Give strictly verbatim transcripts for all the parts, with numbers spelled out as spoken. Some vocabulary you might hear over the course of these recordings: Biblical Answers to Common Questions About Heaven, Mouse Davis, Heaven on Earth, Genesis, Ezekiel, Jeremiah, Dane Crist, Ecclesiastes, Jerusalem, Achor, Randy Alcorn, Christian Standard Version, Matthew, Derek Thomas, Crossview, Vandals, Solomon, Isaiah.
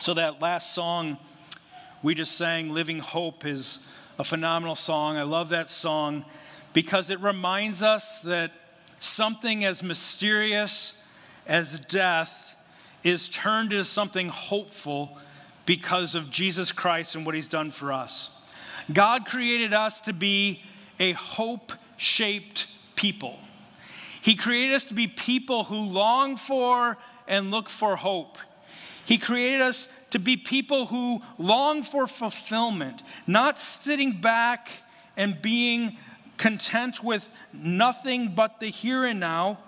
So that last song we just sang, Living Hope, is a phenomenal song. I love that song because it reminds us that something as mysterious as death is turned into something hopeful because of Jesus Christ and what he's done for us. God created us to be a hope-shaped people. He created us to be people who long for and look for hope. He created us to be people who long for fulfillment, not sitting back and being content with nothing but the here and now,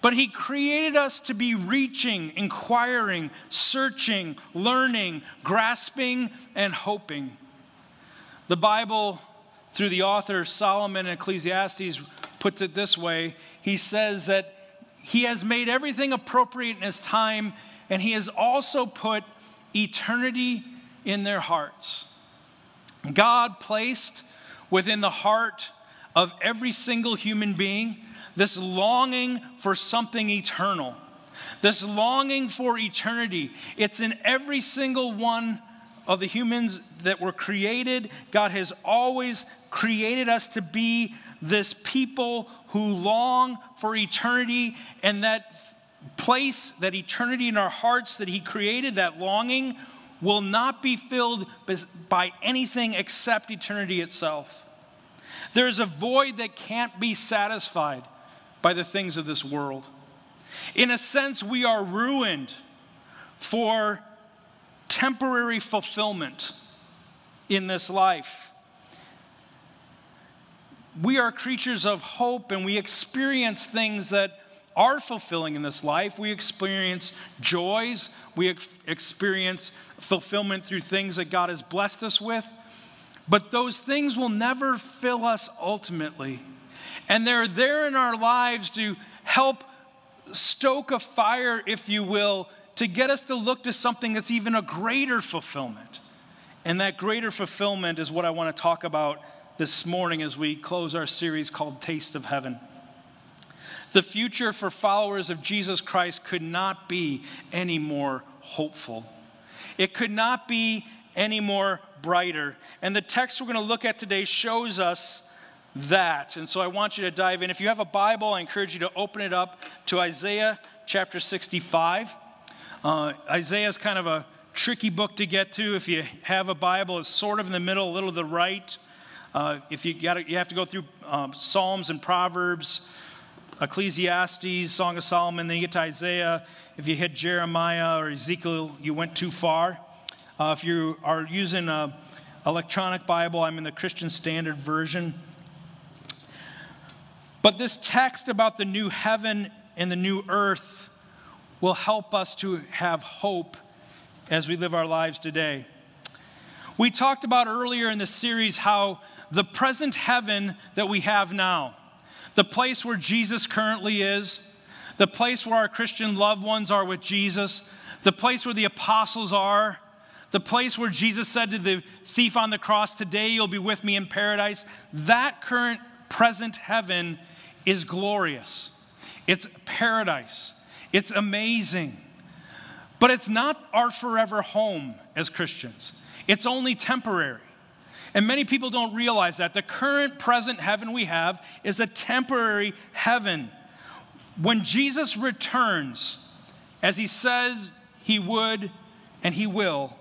but he created us to be reaching, inquiring, searching, learning, grasping, and hoping. The Bible, through the author Solomon in Ecclesiastes, puts it this way. He says that he has made everything appropriate in his time, and he has also put eternity in their hearts. God placed within the heart of every single human being this longing for something eternal, this longing for eternity. It's in every single one of the humans that were created. God has always created us to be this people who long for eternity, and that place, that eternity in our hearts that he created, that longing, will not be filled by anything except eternity itself. There is a void that can't be satisfied by the things of this world. In a sense, we are ruined for temporary fulfillment in this life. We are creatures of hope, and we experience things that are fulfilling in this life. We experience joys. We ex- experience fulfillment through things that God has blessed us with. But those things will never fill us ultimately. And they're there in our lives to help stoke a fire, if you will, to get us to look to something that's even a greater fulfillment. And that greater fulfillment is what I want to talk about this morning as we close our series called Taste of Heaven. The future for followers of Jesus Christ could not be any more hopeful. It could not be any more brighter. And the text we're going to look at today shows us that. And so I want you to dive in. If you have a Bible, I encourage you to open it up to Isaiah chapter sixty-five. Uh, Isaiah is kind of a tricky book to get to. If you have a Bible, it's sort of in the middle, a little to the right. Uh, if you got to, you have to go through um, Psalms and Proverbs, Ecclesiastes, Song of Solomon, then you get to Isaiah. If you hit Jeremiah or Ezekiel, you went too far. Uh, if you are using an electronic Bible, I'm in the Christian Standard Version. But this text about the new heaven and the new earth will help us to have hope as we live our lives today. We talked about earlier in the series how the present heaven that we have now, the place where Jesus currently is, the place where our Christian loved ones are with Jesus, the place where the apostles are, the place where Jesus said to the thief on the cross, "Today you'll be with me in paradise," that current present heaven is glorious. It's paradise. It's amazing. But it's not our forever home as Christians. It's only temporary. And many people don't realize that. The current present heaven we have is a temporary heaven. When Jesus returns, as he says he would and he will,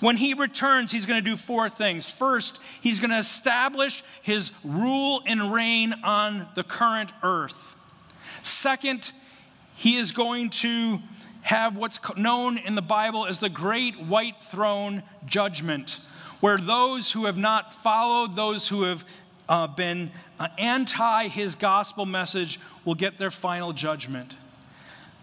when he returns, he's going to do four things. First, he's going to establish his rule and reign on the current earth. Second, he is going to have what's known in the Bible as the great white throne judgment, where those who have not followed, those who have uh, been uh, anti his gospel message, will get their final judgment.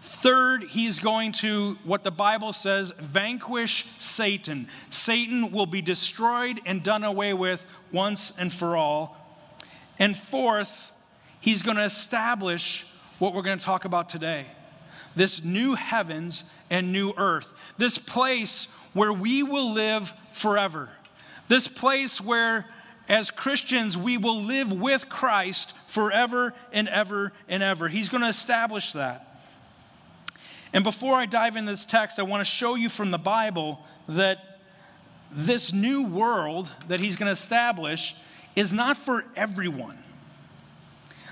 Third, he's going to, what the Bible says, vanquish Satan. Satan will be destroyed and done away with once and for all. And fourth, he's going to establish what we're going to talk about today, this new heavens and new earth, this place where we will live forever. This place where, as Christians, we will live with Christ forever and ever and ever. He's going to establish that. And before I dive into this text, I want to show you from the Bible that this new world that he's going to establish is not for everyone.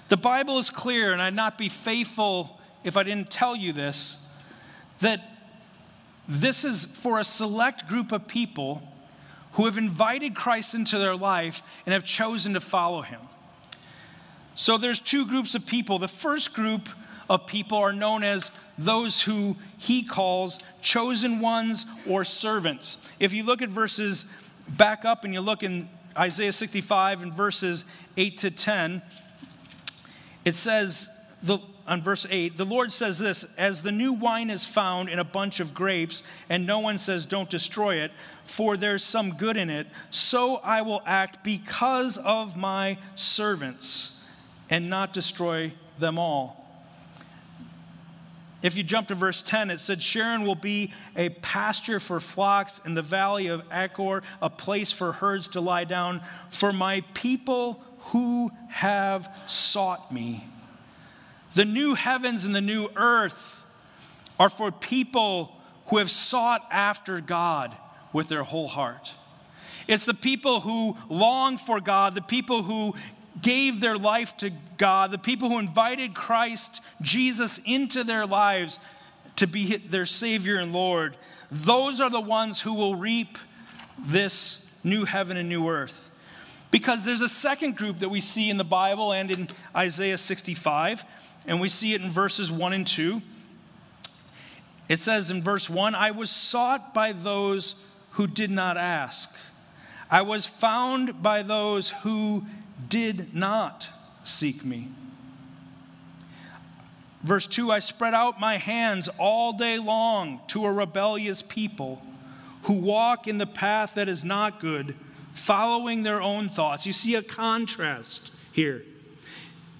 The Bible is clear, and I'd not be faithful if I didn't tell you this, that this is for a select group of people who have invited Christ into their life and have chosen to follow him. So there's two groups of people. The first group of people are known as those who he calls chosen ones or servants. If you look at verses back up and you look in Isaiah sixty-five and verses eight to ten, it says, the, on verse eight, the Lord says this, as the new wine is found in a bunch of grapes, and no one says don't destroy it, for there's some good in it, so I will act because of my servants and not destroy them all. If you jump to verse ten, it said, Sharon will be a pasture for flocks in the valley of Achor, a place for herds to lie down, for my people who have sought me. The new heavens and the new earth are for people who have sought after God with their whole heart. It's the people who long for God, the people who gave their life to God, the people who invited Christ, Jesus, into their lives to be their Savior and Lord. Those are the ones who will reap this new heaven and new earth. Because there's a second group that we see in the Bible and in Isaiah sixty-five, and we see it in verses one and two. It says in verse one, I was sought by those who did not ask. I was found by those who did not seek me. Verse two, I spread out my hands all day long to a rebellious people who walk in the path that is not good, following their own thoughts. You see a contrast here.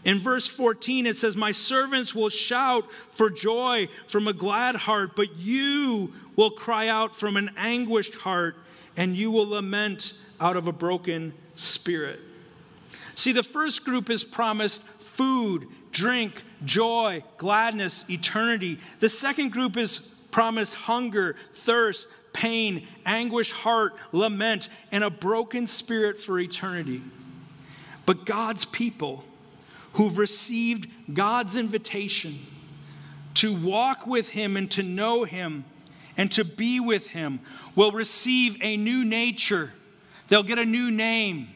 In verse fourteen, it says, my servants will shout for joy from a glad heart, but you will cry out from an anguished heart, and you will lament out of a broken spirit. See, the first group is promised food, drink, joy, gladness, eternity. The second group is promised hunger, thirst, pain, anguish, heart, lament, and a broken spirit for eternity. But God's people who've received God's invitation to walk with him and to know him and to be with him will receive a new nature. They'll get a new name.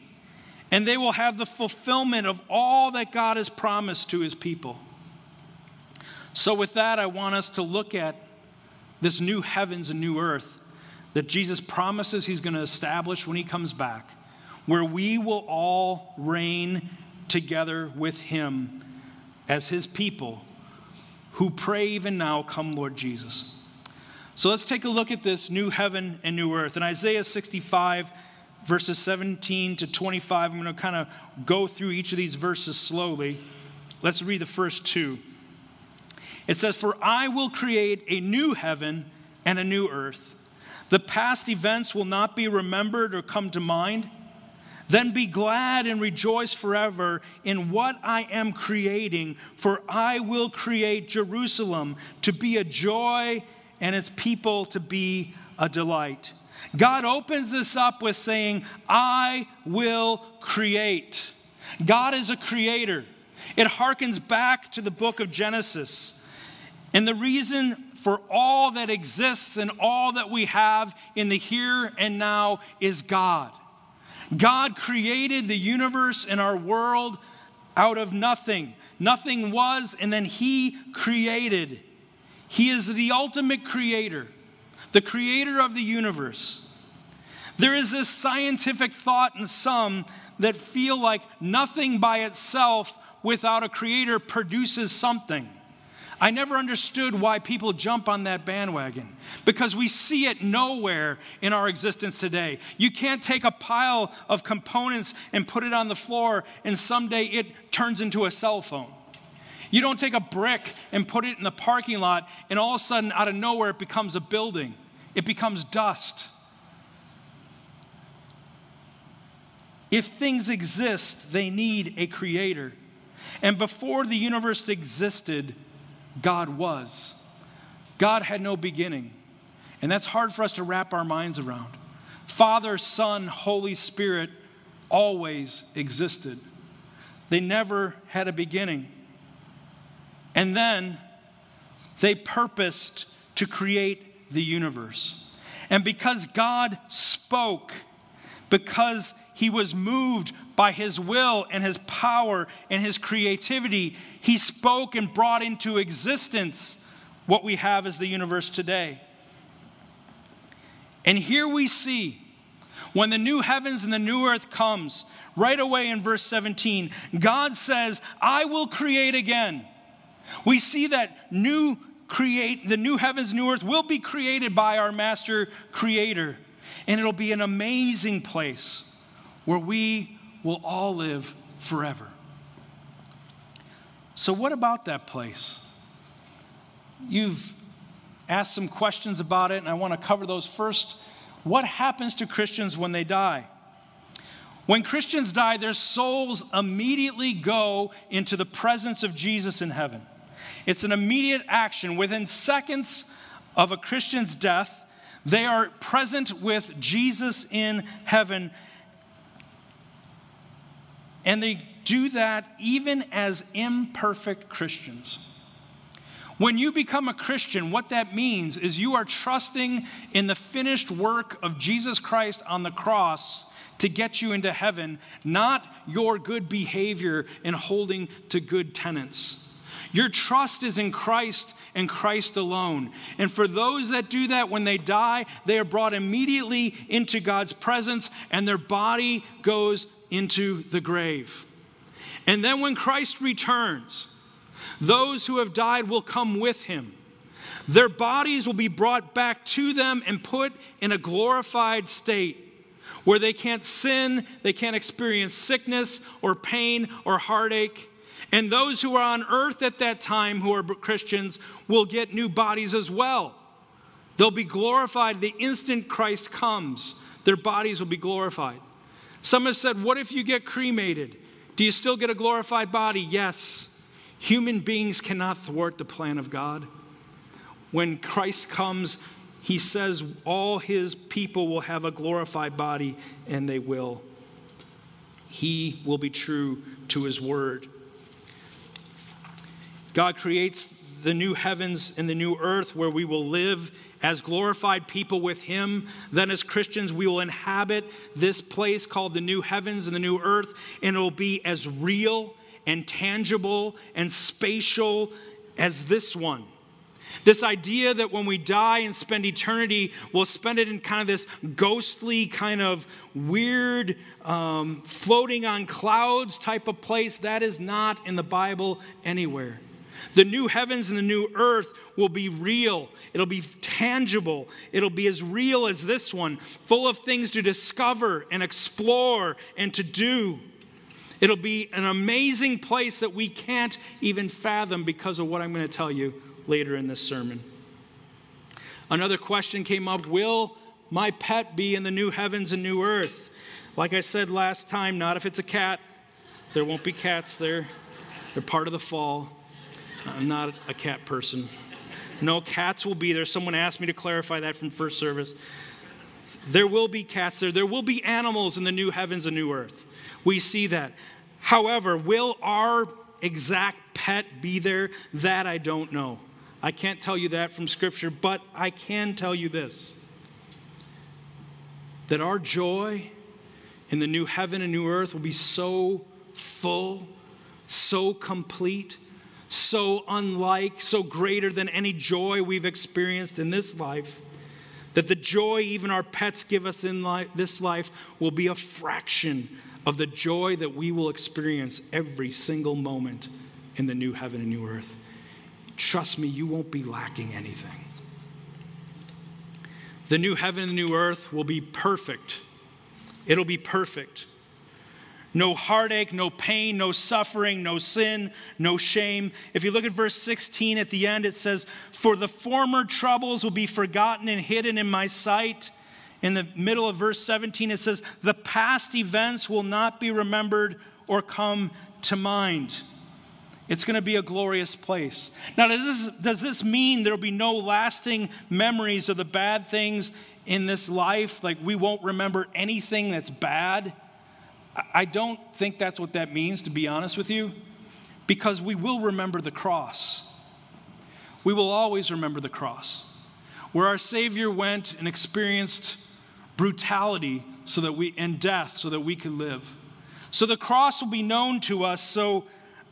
And they will have the fulfillment of all that God has promised to his people. So with that, I want us to look at this new heavens and new earth that Jesus promises he's going to establish when he comes back, where we will all reign together with him as his people who pray even now, come Lord Jesus. So let's take a look at this new heaven and new earth. In Isaiah sixty-five, verses seventeen to twenty-five, I'm going to kind of go through each of these verses slowly. Let's read the first two. It says, for I will create a new heaven and a new earth. The past events will not be remembered or come to mind. Then be glad and rejoice forever in what I am creating, for I will create Jerusalem to be a joy and its people to be a delight. God opens this up with saying, I will create. God is a creator. It harkens back to the book of Genesis. And the reason for all that exists and all that we have in the here and now is God. God created the universe and our world out of nothing. Nothing was, and then he created. He is the ultimate creator, the creator of the universe. There is this scientific thought in some that feel like nothing by itself without a creator produces something. I never understood why people jump on that bandwagon, because we see it nowhere in our existence today. You can't take a pile of components and put it on the floor and someday it turns into a cell phone. You don't take a brick and put it in the parking lot and all of a sudden out of nowhere it becomes a building. It becomes dust. If things exist, they need a creator. And before the universe existed, God was. God had no beginning, and that's hard for us to wrap our minds around. Father, Son, Holy Spirit always existed. They never had a beginning. And then they purposed to create the universe. And because God spoke, because he was moved by his will and his power and his creativity, he spoke and brought into existence what we have as the universe today. And here we see, when the new heavens and the new earth comes, right away in verse seventeen, God says, I will create again. We see that new create, the new heavens, new earth will be created by our master creator. And it'll be an amazing place where we will all live forever. So what about that place? You've asked some questions about it, and I want to cover those first. What happens to Christians when they die? When Christians die, their souls immediately go into the presence of Jesus in heaven. It's an immediate action. Within seconds of a Christian's death, they are present with Jesus in heaven. And they do that even as imperfect Christians. When you become a Christian, what that means is you are trusting in the finished work of Jesus Christ on the cross to get you into heaven, not your good behavior and holding to good tenets. Your trust is in Christ and Christ alone. And for those that do that, when they die, they are brought immediately into God's presence and their body goes into the grave. And then when Christ returns, those who have died will come with him. Their bodies will be brought back to them and put in a glorified state where they can't sin, they can't experience sickness or pain or heartache. And those who are on earth at that time who are Christians will get new bodies as well. They'll be glorified the instant Christ comes. Their bodies will be glorified. Some have said, what if you get cremated? Do you still get a glorified body? Yes. Human beings cannot thwart the plan of God. When Christ comes, he says all his people will have a glorified body, and they will. He will be true to his word. God creates the new heavens and the new earth where we will live as glorified people with him. Then as Christians, we will inhabit this place called the new heavens and the new earth, and it will be as real and tangible and spatial as this one. This idea that when we die and spend eternity, we'll spend it in kind of this ghostly, kind of weird, um, floating on clouds type of place, that is not in the Bible anywhere. The new heavens and the new earth will be real. It'll be tangible. It'll be as real as this one, full of things to discover and explore and to do. It'll be an amazing place that we can't even fathom because of what I'm going to tell you later in this sermon. Another question came up, will my pet be in the new heavens and new earth? Like I said last time, not if it's a cat. There won't be cats there. They're part of the fall. I'm not a cat person. No, cats will be there. Someone asked me to clarify that from first service. There will be cats there. There will be animals in the new heavens and new earth. We see that. However, will our exact pet be there? That I don't know. I can't tell you that from Scripture, but I can tell you this, that our joy in the new heaven and new earth will be so full, so complete, so unlike, so greater than any joy we've experienced in this life, that the joy even our pets give us in life, this life will be a fraction of the joy that we will experience every single moment in the new heaven and new earth. Trust me, you won't be lacking anything. The new heaven and new earth will be perfect. It'll be perfect. No heartache, no pain, no suffering, no sin, no shame. If you look at verse sixteen at the end, it says, for the former troubles will be forgotten and hidden in my sight. In the middle of verse seventeen, it says, the past events will not be remembered or come to mind. It's going to be a glorious place. Now, does this, does this mean there will be no lasting memories of the bad things in this life? Like we won't remember anything that's bad? I don't think that's what that means, to be honest with you, because we will remember the cross. We will always remember the cross, where our Savior went and experienced brutality so that we, and death so that we could live. So the cross will be known to us, so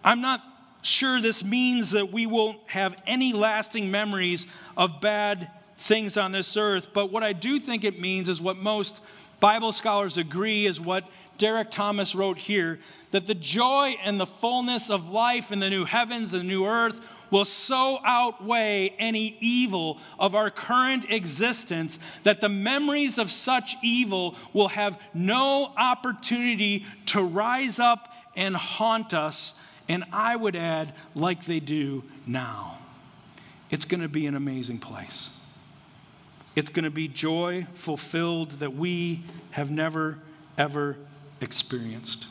I'm not sure this means that we won't have any lasting memories of bad things on this earth, but what I do think it means is what most Bible scholars agree is what Derek Thomas wrote here, that the joy and the fullness of life in the new heavens and the new earth will so outweigh any evil of our current existence that the memories of such evil will have no opportunity to rise up and haunt us, and I would add, like they do now. It's going to be an amazing place. It's going to be joy fulfilled that we have never, ever experienced.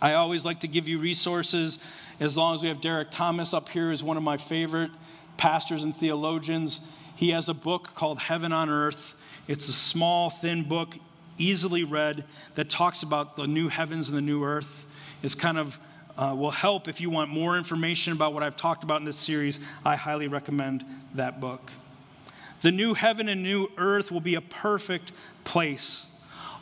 I always like to give you resources. As long as we have Derek Thomas up here, is one of my favorite pastors and theologians. He has a book called Heaven on Earth. It's a small, thin book, easily read, that talks about the new heavens and the new earth. It's kind of uh, will help if you want more information about what I've talked about in this series. I highly recommend that book. The new heaven and new earth will be a perfect place.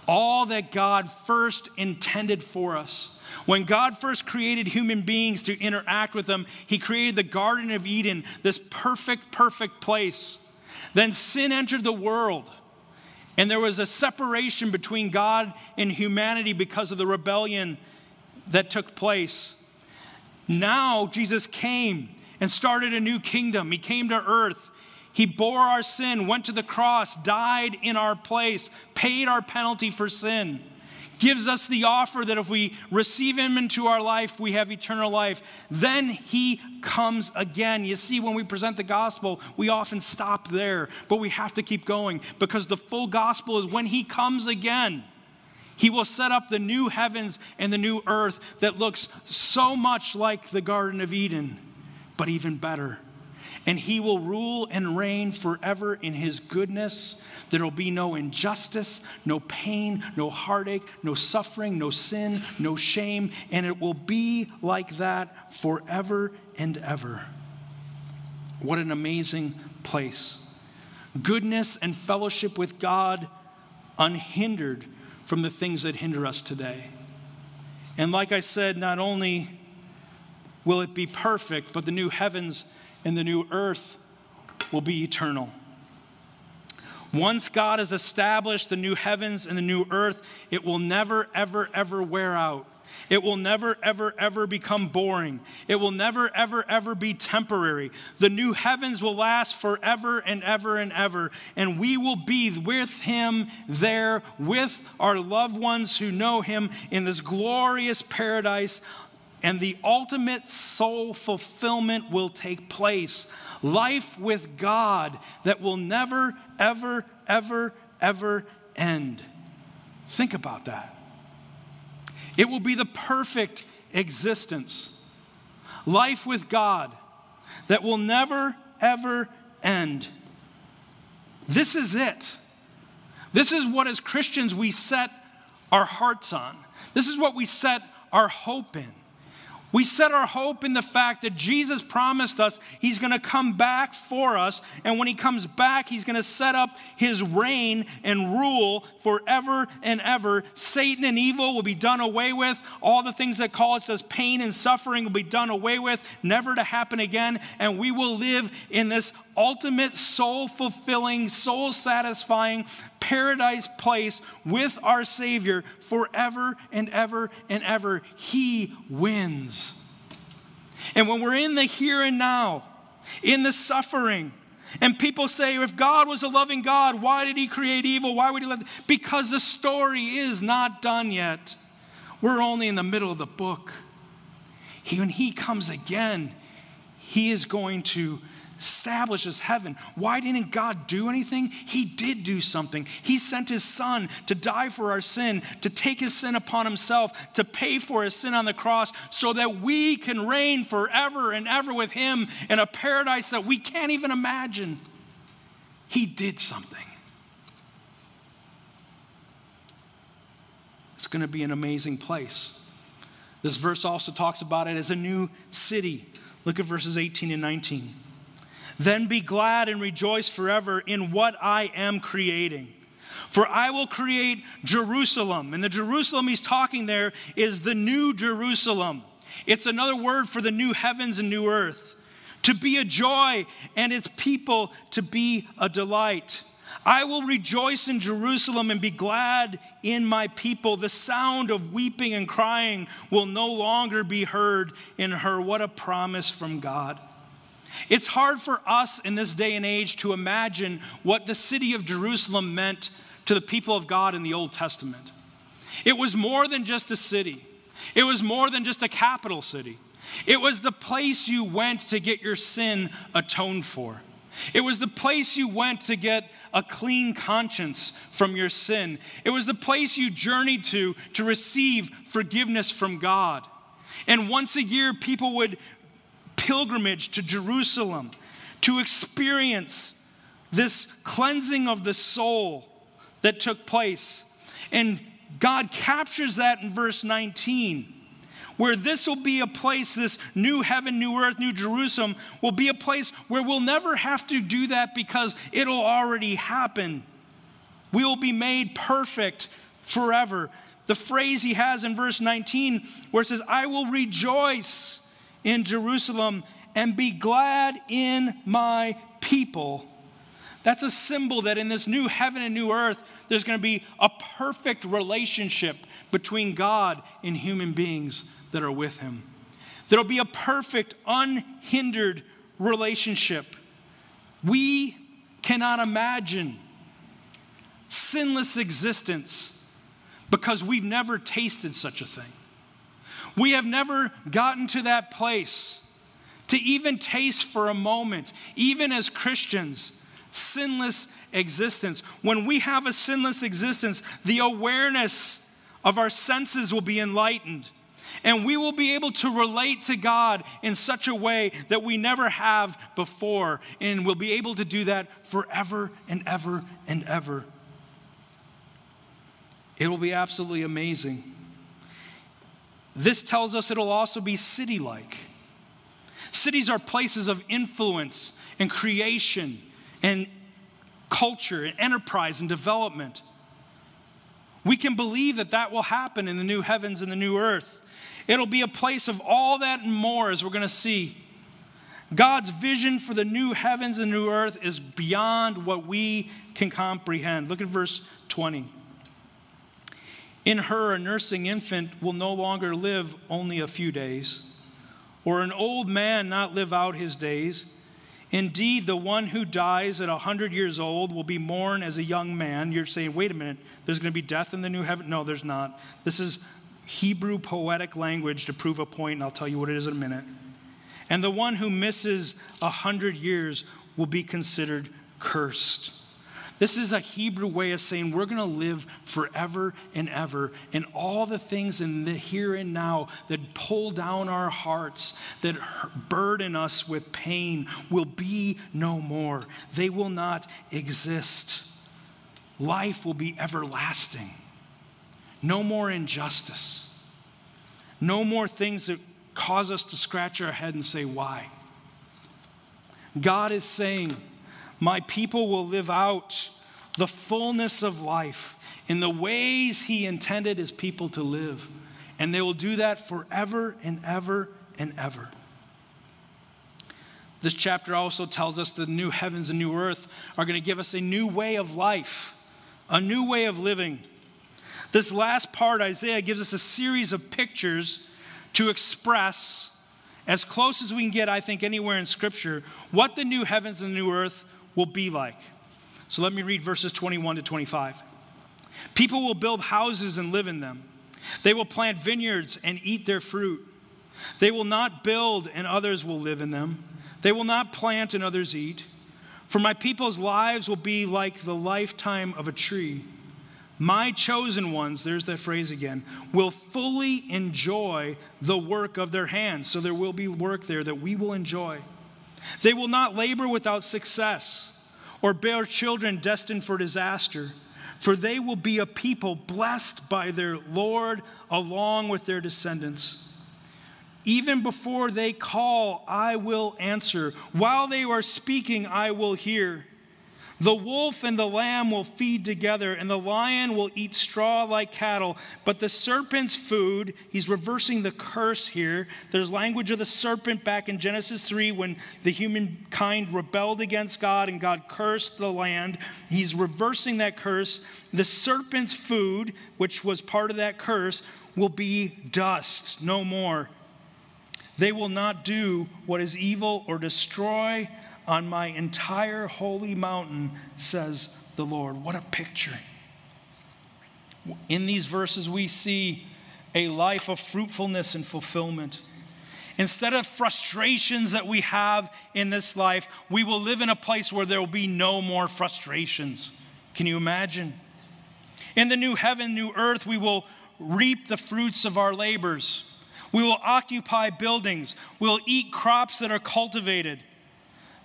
All that God first intended for us. When God first created human beings to interact with them, he created the Garden of Eden, this perfect, perfect place. Then sin entered the world, and there was a separation between God and humanity because of the rebellion that took place. Now Jesus came and started a new kingdom. He came to earth. He bore our sin, went to the cross, died in our place, paid our penalty for sin, gives us the offer that if we receive him into our life, we have eternal life. Then he comes again. You see, when we present the gospel, we often stop there, but we have to keep going because the full gospel is when he comes again, he will set up the new heavens and the new earth that looks so much like the Garden of Eden, but even better. And he will rule and reign forever in his goodness. There will be no injustice, no pain, no heartache, no suffering, no sin, no shame. And it will be like that forever and ever. What an amazing place. Goodness and fellowship with God unhindered from the things that hinder us today. And like I said, not only will it be perfect, but the new heavens and the new earth will be eternal. Once God has established the new heavens and the new earth, it will never, ever, ever wear out. It will never, ever, ever become boring. It will never, ever, ever be temporary. The new heavens will last forever and ever and ever. And we will be with him there, with our loved ones who know him in this glorious paradise. And the ultimate soul fulfillment will take place. Life with God that will never, ever, ever, ever end. Think about that. It will be the perfect existence. Life with God that will never, ever end. This is it. This is what as Christians we set our hearts on. This is what we set our hope in. We set our hope in the fact that Jesus promised us he's going to come back for us. And when he comes back, he's going to set up his reign and rule forever and ever. Satan and evil will be done away with. All the things that cause us pain and suffering will be done away with, never to happen again. And we will live in this ultimate soul-fulfilling, soul-satisfying paradise place with our Savior forever and ever and ever. He wins. And when we're in the here and now, in the suffering, and people say, if God was a loving God, why did he create evil? Why would he let it? Because the story is not done yet. We're only in the middle of the book. He, when he comes again, he is going to establishes heaven. Why didn't God do anything? He did do something. He sent his son to die for our sin, to take his sin upon himself, to pay for his sin on the cross so that we can reign forever and ever with him in a paradise that we can't even imagine. He did something. It's going to be an amazing place. This verse also talks about it as a new city. Look at verses eighteen and nineteen. Then be glad and rejoice forever in what I am creating. For I will create Jerusalem. And the Jerusalem he's talking there is the new Jerusalem. It's another word for the new heavens and new earth. To be a joy and its people to be a delight. I will rejoice in Jerusalem and be glad in my people. The sound of weeping and crying will no longer be heard in her. What a promise from God. It's hard for us in this day and age to imagine what the city of Jerusalem meant to the people of God in the Old Testament. It was more than just a city. It was more than just a capital city. It was the place you went to get your sin atoned for. It was the place you went to get a clean conscience from your sin. It was the place you journeyed to to receive forgiveness from God. And once a year, people would pilgrimage to Jerusalem to experience this cleansing of the soul that took place. And God captures that in verse nineteen, where this will be a place, this new heaven, new earth, new Jerusalem, will be a place where we'll never have to do that because it'll already happen. We will be made perfect forever. The phrase he has in verse nineteen where it says, I will rejoice in Jerusalem and be glad in my people. That's a symbol that in this new heaven and new earth, there's going to be a perfect relationship between God and human beings that are with him. There'll be a perfect, unhindered relationship. We cannot imagine sinless existence because we've never tasted such a thing. We have never gotten to that place to even taste for a moment, even as Christians, sinless existence. When we have a sinless existence, the awareness of our senses will be enlightened. And we will be able to relate to God in such a way that we never have before. And we'll be able to do that forever and ever and ever. It will be absolutely amazing. This tells us it'll also be city-like. Cities are places of influence and creation and culture and enterprise and development. We can believe that that will happen in the new heavens and the new earth. It'll be a place of all that and more, as we're going to see. God's vision for the new heavens and new earth is beyond what we can comprehend. Look at verse twenty. In her, a nursing infant will no longer live only a few days, or an old man not live out his days. Indeed, the one who dies at one hundred years old will be mourned as a young man. You're saying, wait a minute, there's going to be death in the new heaven? No, there's not. This is Hebrew poetic language to prove a point, and I'll tell you what it is in a minute. And the one who misses one hundred years will be considered cursed. This is a Hebrew way of saying we're going to live forever and ever, and all the things in the here and now that pull down our hearts, that burden us with pain, will be no more. They will not exist. Life will be everlasting. No more injustice. No more things that cause us to scratch our head and say, why? God is saying, my people will live out the fullness of life in the ways he intended his people to live. And they will do that forever and ever and ever. This chapter also tells us the new heavens and new earth are going to give us a new way of life, a new way of living. This last part, Isaiah, gives us a series of pictures to express, as close as we can get, I think, anywhere in Scripture, what the new heavens and the new earth will be like. So let me read verses twenty-one to twenty-five. People will build houses and live in them. They will plant vineyards and eat their fruit. They will not build and others will live in them. They will not plant and others eat. For my people's lives will be like the lifetime of a tree. My chosen ones, there's that phrase again, will fully enjoy the work of their hands. So there will be work there that we will enjoy. They will not labor without success or bear children destined for disaster. For they will be a people blessed by their Lord along with their descendants. Even before they call, I will answer. While they are speaking, I will hear. The wolf and the lamb will feed together, and the lion will eat straw like cattle. But the serpent's food, he's reversing the curse here. There's language of the serpent back in Genesis three when the humankind rebelled against God and God cursed the land. He's reversing that curse. The serpent's food, which was part of that curse, will be dust, no more. They will not do what is evil or destroy on my entire holy mountain, says the Lord. What a picture. In these verses, we see a life of fruitfulness and fulfillment. Instead of frustrations that we have in this life, we will live in a place where there will be no more frustrations. Can you imagine? In the new heaven, new earth, we will reap the fruits of our labors. We will occupy buildings. We'll eat crops that are cultivated.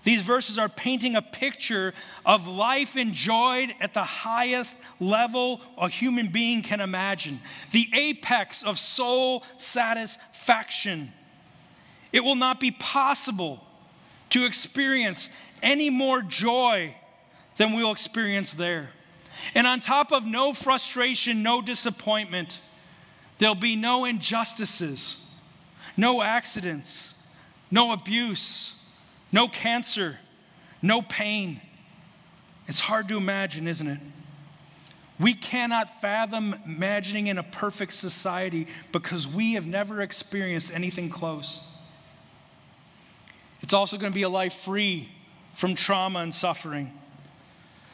These verses are painting a picture of life enjoyed at the highest level a human being can imagine. The apex of soul satisfaction. It will not be possible to experience any more joy than we'll experience there. And on top of no frustration, no disappointment, there'll be no injustices, no accidents, no abuse, no cancer, no pain. It's hard to imagine, isn't it? We cannot fathom imagining in a perfect society because we have never experienced anything close. It's also going to be a life free from trauma and suffering.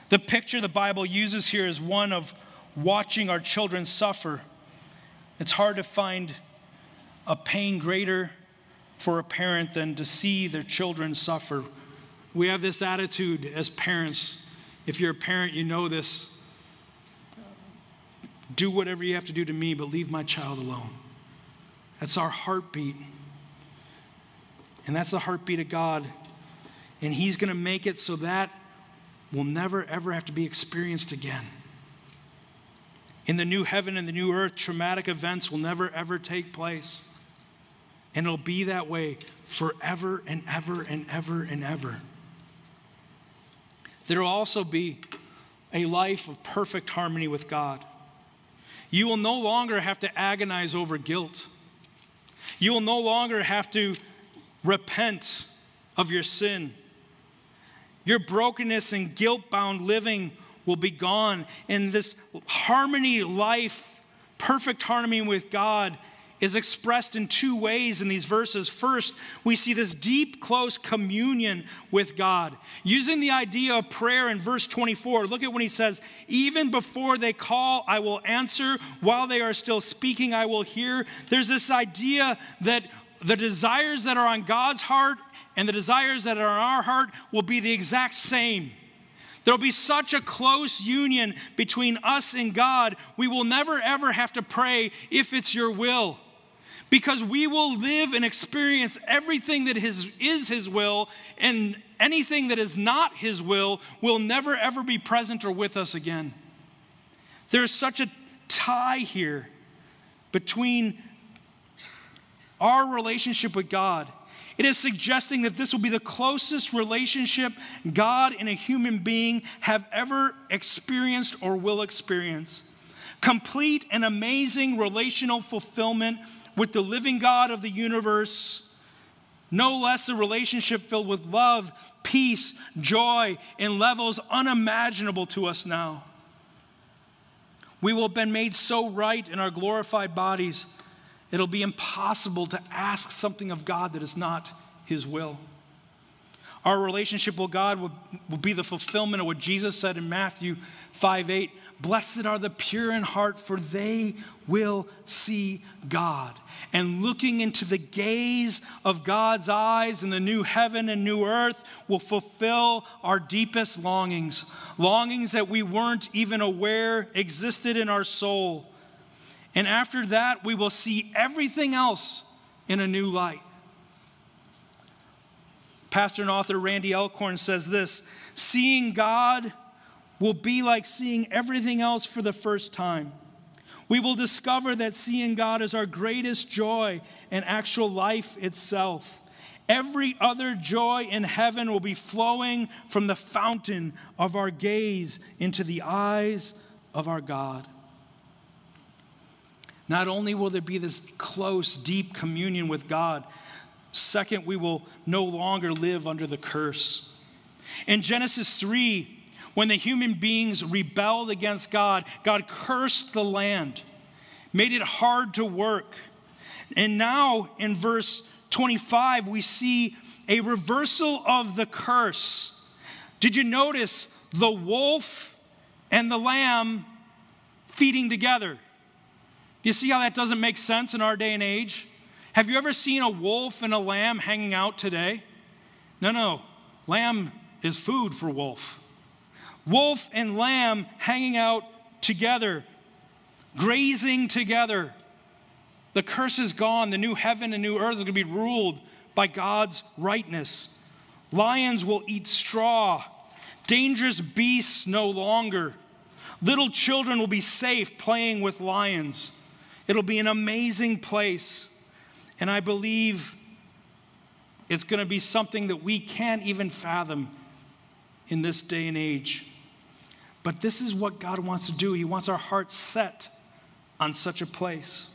The picture the Bible uses here is one of watching our children suffer. It's hard to find a pain greater for a parent than to see their children suffer. We have this attitude as parents. If you're a parent, you know this. Do whatever you have to do to me, but leave my child alone. That's our heartbeat. And that's the heartbeat of God. And he's going to make it so that will never, ever have to be experienced again. In the new heaven and the new earth, traumatic events will never, ever take place. And it'll be that way forever and ever and ever and ever. There will also be a life of perfect harmony with God. You will no longer have to agonize over guilt. You will no longer have to repent of your sin. Your brokenness and guilt-bound living will be gone. And this harmony life, perfect harmony with God, is expressed in two ways in these verses. First, we see this deep, close communion with God. Using the idea of prayer in verse twenty-four, look at when he says, even before they call, I will answer. While they are still speaking, I will hear. There's this idea that the desires that are on God's heart and the desires that are on our heart will be the exact same. There'll be such a close union between us and God, we will never, ever have to pray if it's your will. Because we will live and experience everything that is, is his will, and anything that is not his will will never, ever be present or with us again. There's such a tie here between our relationship with God. It is suggesting that this will be the closest relationship God and a human being have ever experienced or will experience. Complete and amazing relational fulfillment with the living God of the universe. No less a relationship filled with love, peace, joy, and levels unimaginable to us now. We will have been made so right in our glorified bodies. It'll be impossible to ask something of God that is not his will. Our relationship with God will, will be the fulfillment of what Jesus said in Matthew five eight. Blessed are the pure in heart, for they will see God. And looking into the gaze of God's eyes in the new heaven and new earth will fulfill our deepest longings, longings that we weren't even aware existed in our soul. And after that, we will see everything else in a new light. Pastor and author Randy Alcorn says this: seeing God will be like seeing everything else for the first time. We will discover that seeing God is our greatest joy and actual life itself. Every other joy in heaven will be flowing from the fountain of our gaze into the eyes of our God. Not only will there be this close, deep communion with God, second, we will no longer live under the curse. In Genesis three, when the human beings rebelled against God, God cursed the land, made it hard to work. And now in verse twenty-five, we see a reversal of the curse. Did you notice the wolf and the lamb feeding together? You see how that doesn't make sense in our day and age? Have you ever seen a wolf and a lamb hanging out today? No, no. Lamb is food for wolf. Wolf and lamb hanging out together, grazing together. The curse is gone. The new heaven and new earth is going to be ruled by God's rightness. Lions will eat straw. Dangerous beasts no longer. Little children will be safe playing with lions. It'll be an amazing place. And I believe it's going to be something that we can't even fathom in this day and age. But this is what God wants to do. He wants our hearts set on such a place.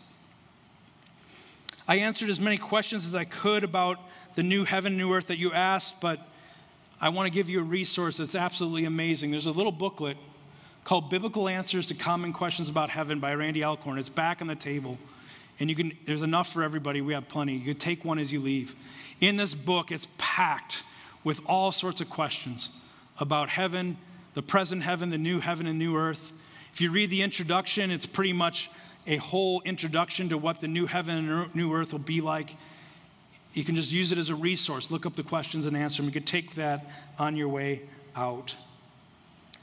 I answered as many questions as I could about the new heaven and new earth that you asked, but I want to give you a resource that's absolutely amazing. There's a little booklet called Biblical Answers to Common Questions About Heaven by Randy Alcorn. It's back on the table. And you can, there's enough for everybody. We have plenty. You can take one as you leave. In this book, it's packed with all sorts of questions about heaven, the present heaven, the new heaven and new earth. If you read the introduction, it's pretty much a whole introduction to what the new heaven and new earth will be like. You can just use it as a resource. Look up the questions and answer them. You can take that on your way out.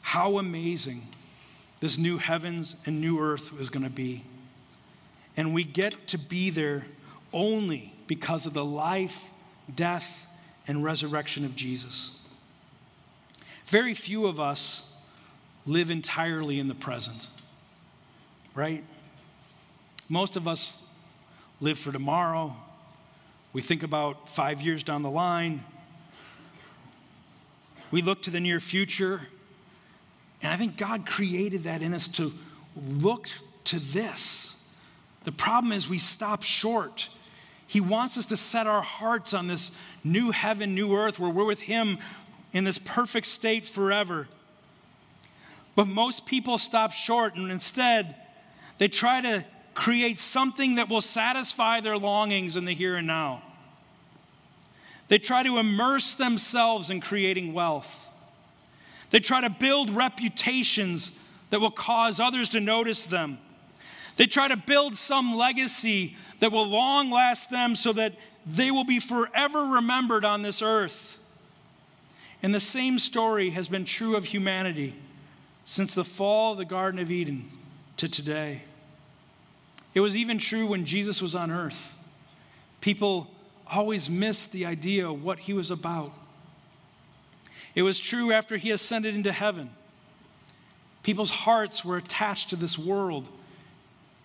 How amazing this new heavens and new earth is going to be. And we get to be there only because of the life, death, and resurrection of Jesus. Very few of us live entirely in the present, right? Most of us live for tomorrow. We think about five years down the line. We look to the near future. And I think God created that in us to look to this. The problem is we stop short. He wants us to set our hearts on this new heaven, new earth, where we're with him in this perfect state forever. But most people stop short, and instead they try to create something that will satisfy their longings in the here and now. They try to immerse themselves in creating wealth. They try to build reputations that will cause others to notice them. They try to build some legacy that will long last them so that they will be forever remembered on this earth. And the same story has been true of humanity since the fall of the Garden of Eden to today. It was even true when Jesus was on earth. People always missed the idea of what he was about. It was true after he ascended into heaven. People's hearts were attached to this world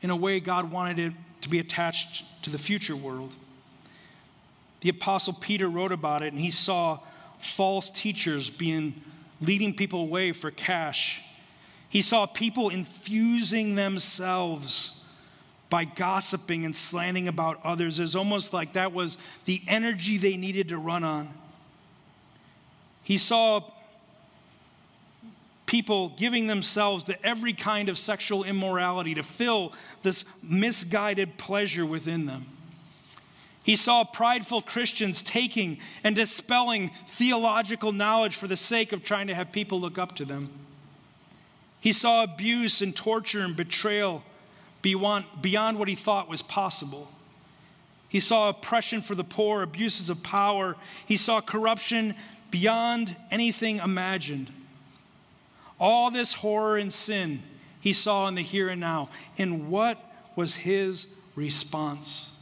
in a way God wanted it to be attached to the future world. The Apostle Peter wrote about it, and he saw false teachers being leading people away for cash. He saw people infusing themselves by gossiping and slandering about others. It's almost like that was the energy they needed to run on. He saw people giving themselves to every kind of sexual immorality to fill this misguided pleasure within them. He saw prideful Christians taking and dispelling theological knowledge for the sake of trying to have people look up to them. He saw abuse and torture and betrayal beyond what he thought was possible. He saw oppression for the poor, abuses of power. He saw corruption beyond anything imagined. All this horror and sin he saw in the here and now. And what was his response?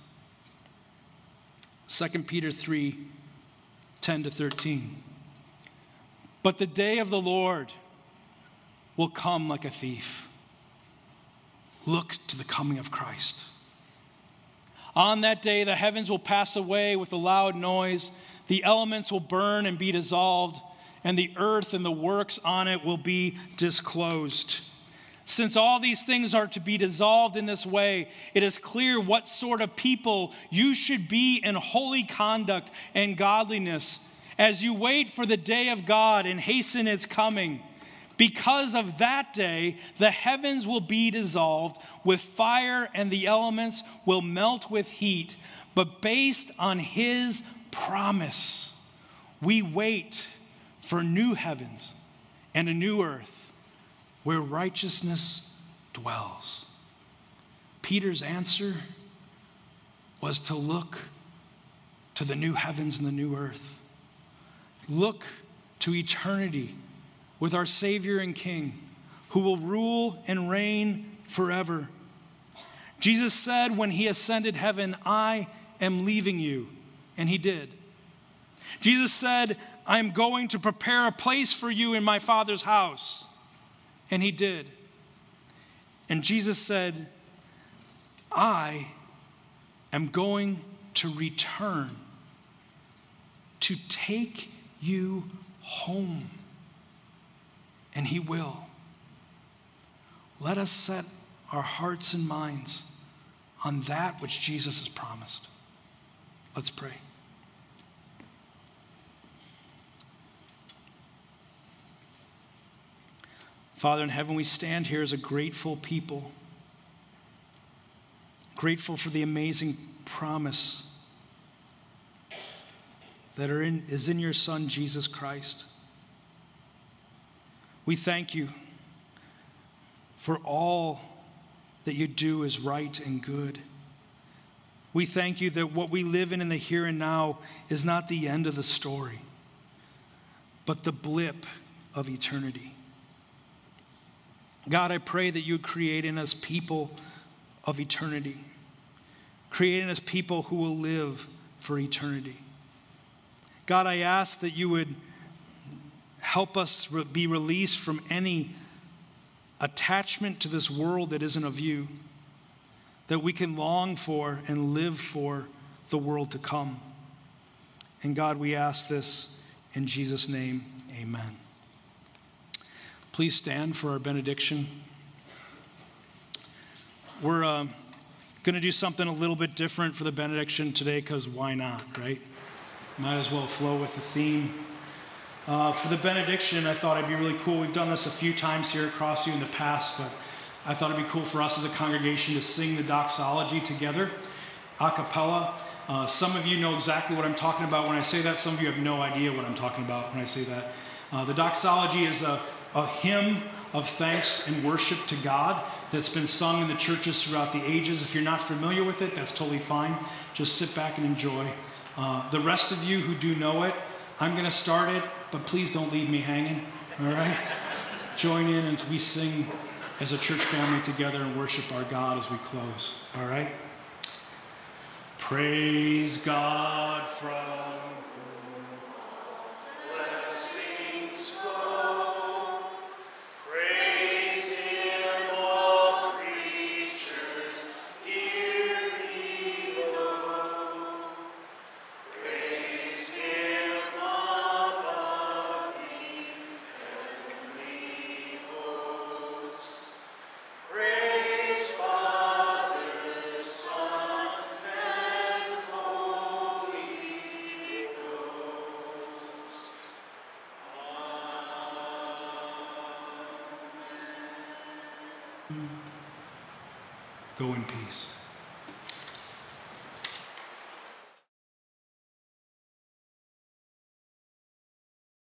Second Peter three, ten to thirteen. But the day of the Lord will come like a thief. Look to the coming of Christ. On that day, the heavens will pass away with a loud noise. The elements will burn and be dissolved, and the earth and the works on it will be disclosed. Since all these things are to be dissolved in this way, it is clear what sort of people you should be in holy conduct and godliness as you wait for the day of God and hasten its coming. Because of that day, the heavens will be dissolved with fire and the elements will melt with heat. But based on his promise, we wait for new heavens and a new earth where righteousness dwells. Peter's answer was to look to the new heavens and the new earth. Look to eternity with our Savior and King, who will rule and reign forever. Jesus said when he ascended heaven, I am leaving you, and he did. Jesus said, I am going to prepare a place for you in my Father's house, and he did. And Jesus said, I am going to return to take you home. And he will. Let us set our hearts and minds on that which Jesus has promised. Let's pray. Father in heaven, we stand here as a grateful people, grateful for the amazing promise that are in, is in your Son, Jesus Christ. We thank you for all that you do is right and good. We thank you that what we live in in the here and now is not the end of the story, but the blip of eternity. God, I pray that you would create in us people of eternity, create in us people who will live for eternity. God, I ask that you would help us be released from any attachment to this world that isn't of you, that we can long for and live for the world to come. And God, we ask this in Jesus' name, amen. Please stand for our benediction. We're uh, going to do something a little bit different for the benediction today because why not, right? Might as well flow with the theme. Uh, for the benediction, I thought it'd be really cool. We've done this a few times here at Crossview in the past, but I thought it'd be cool for us as a congregation to sing the doxology together, a cappella. Uh, some of you know exactly what I'm talking about when I say that. Some of you have no idea what I'm talking about when I say that. Uh, the doxology is a, a hymn of thanks and worship to God that's been sung in the churches throughout the ages. If you're not familiar with it, that's totally fine. Just sit back and enjoy. Uh, the rest of you who do know it, I'm going to start it, but please don't leave me hanging, all right? Join in and we sing as a church family together and worship our God as we close, all right? Praise God from... Go in peace.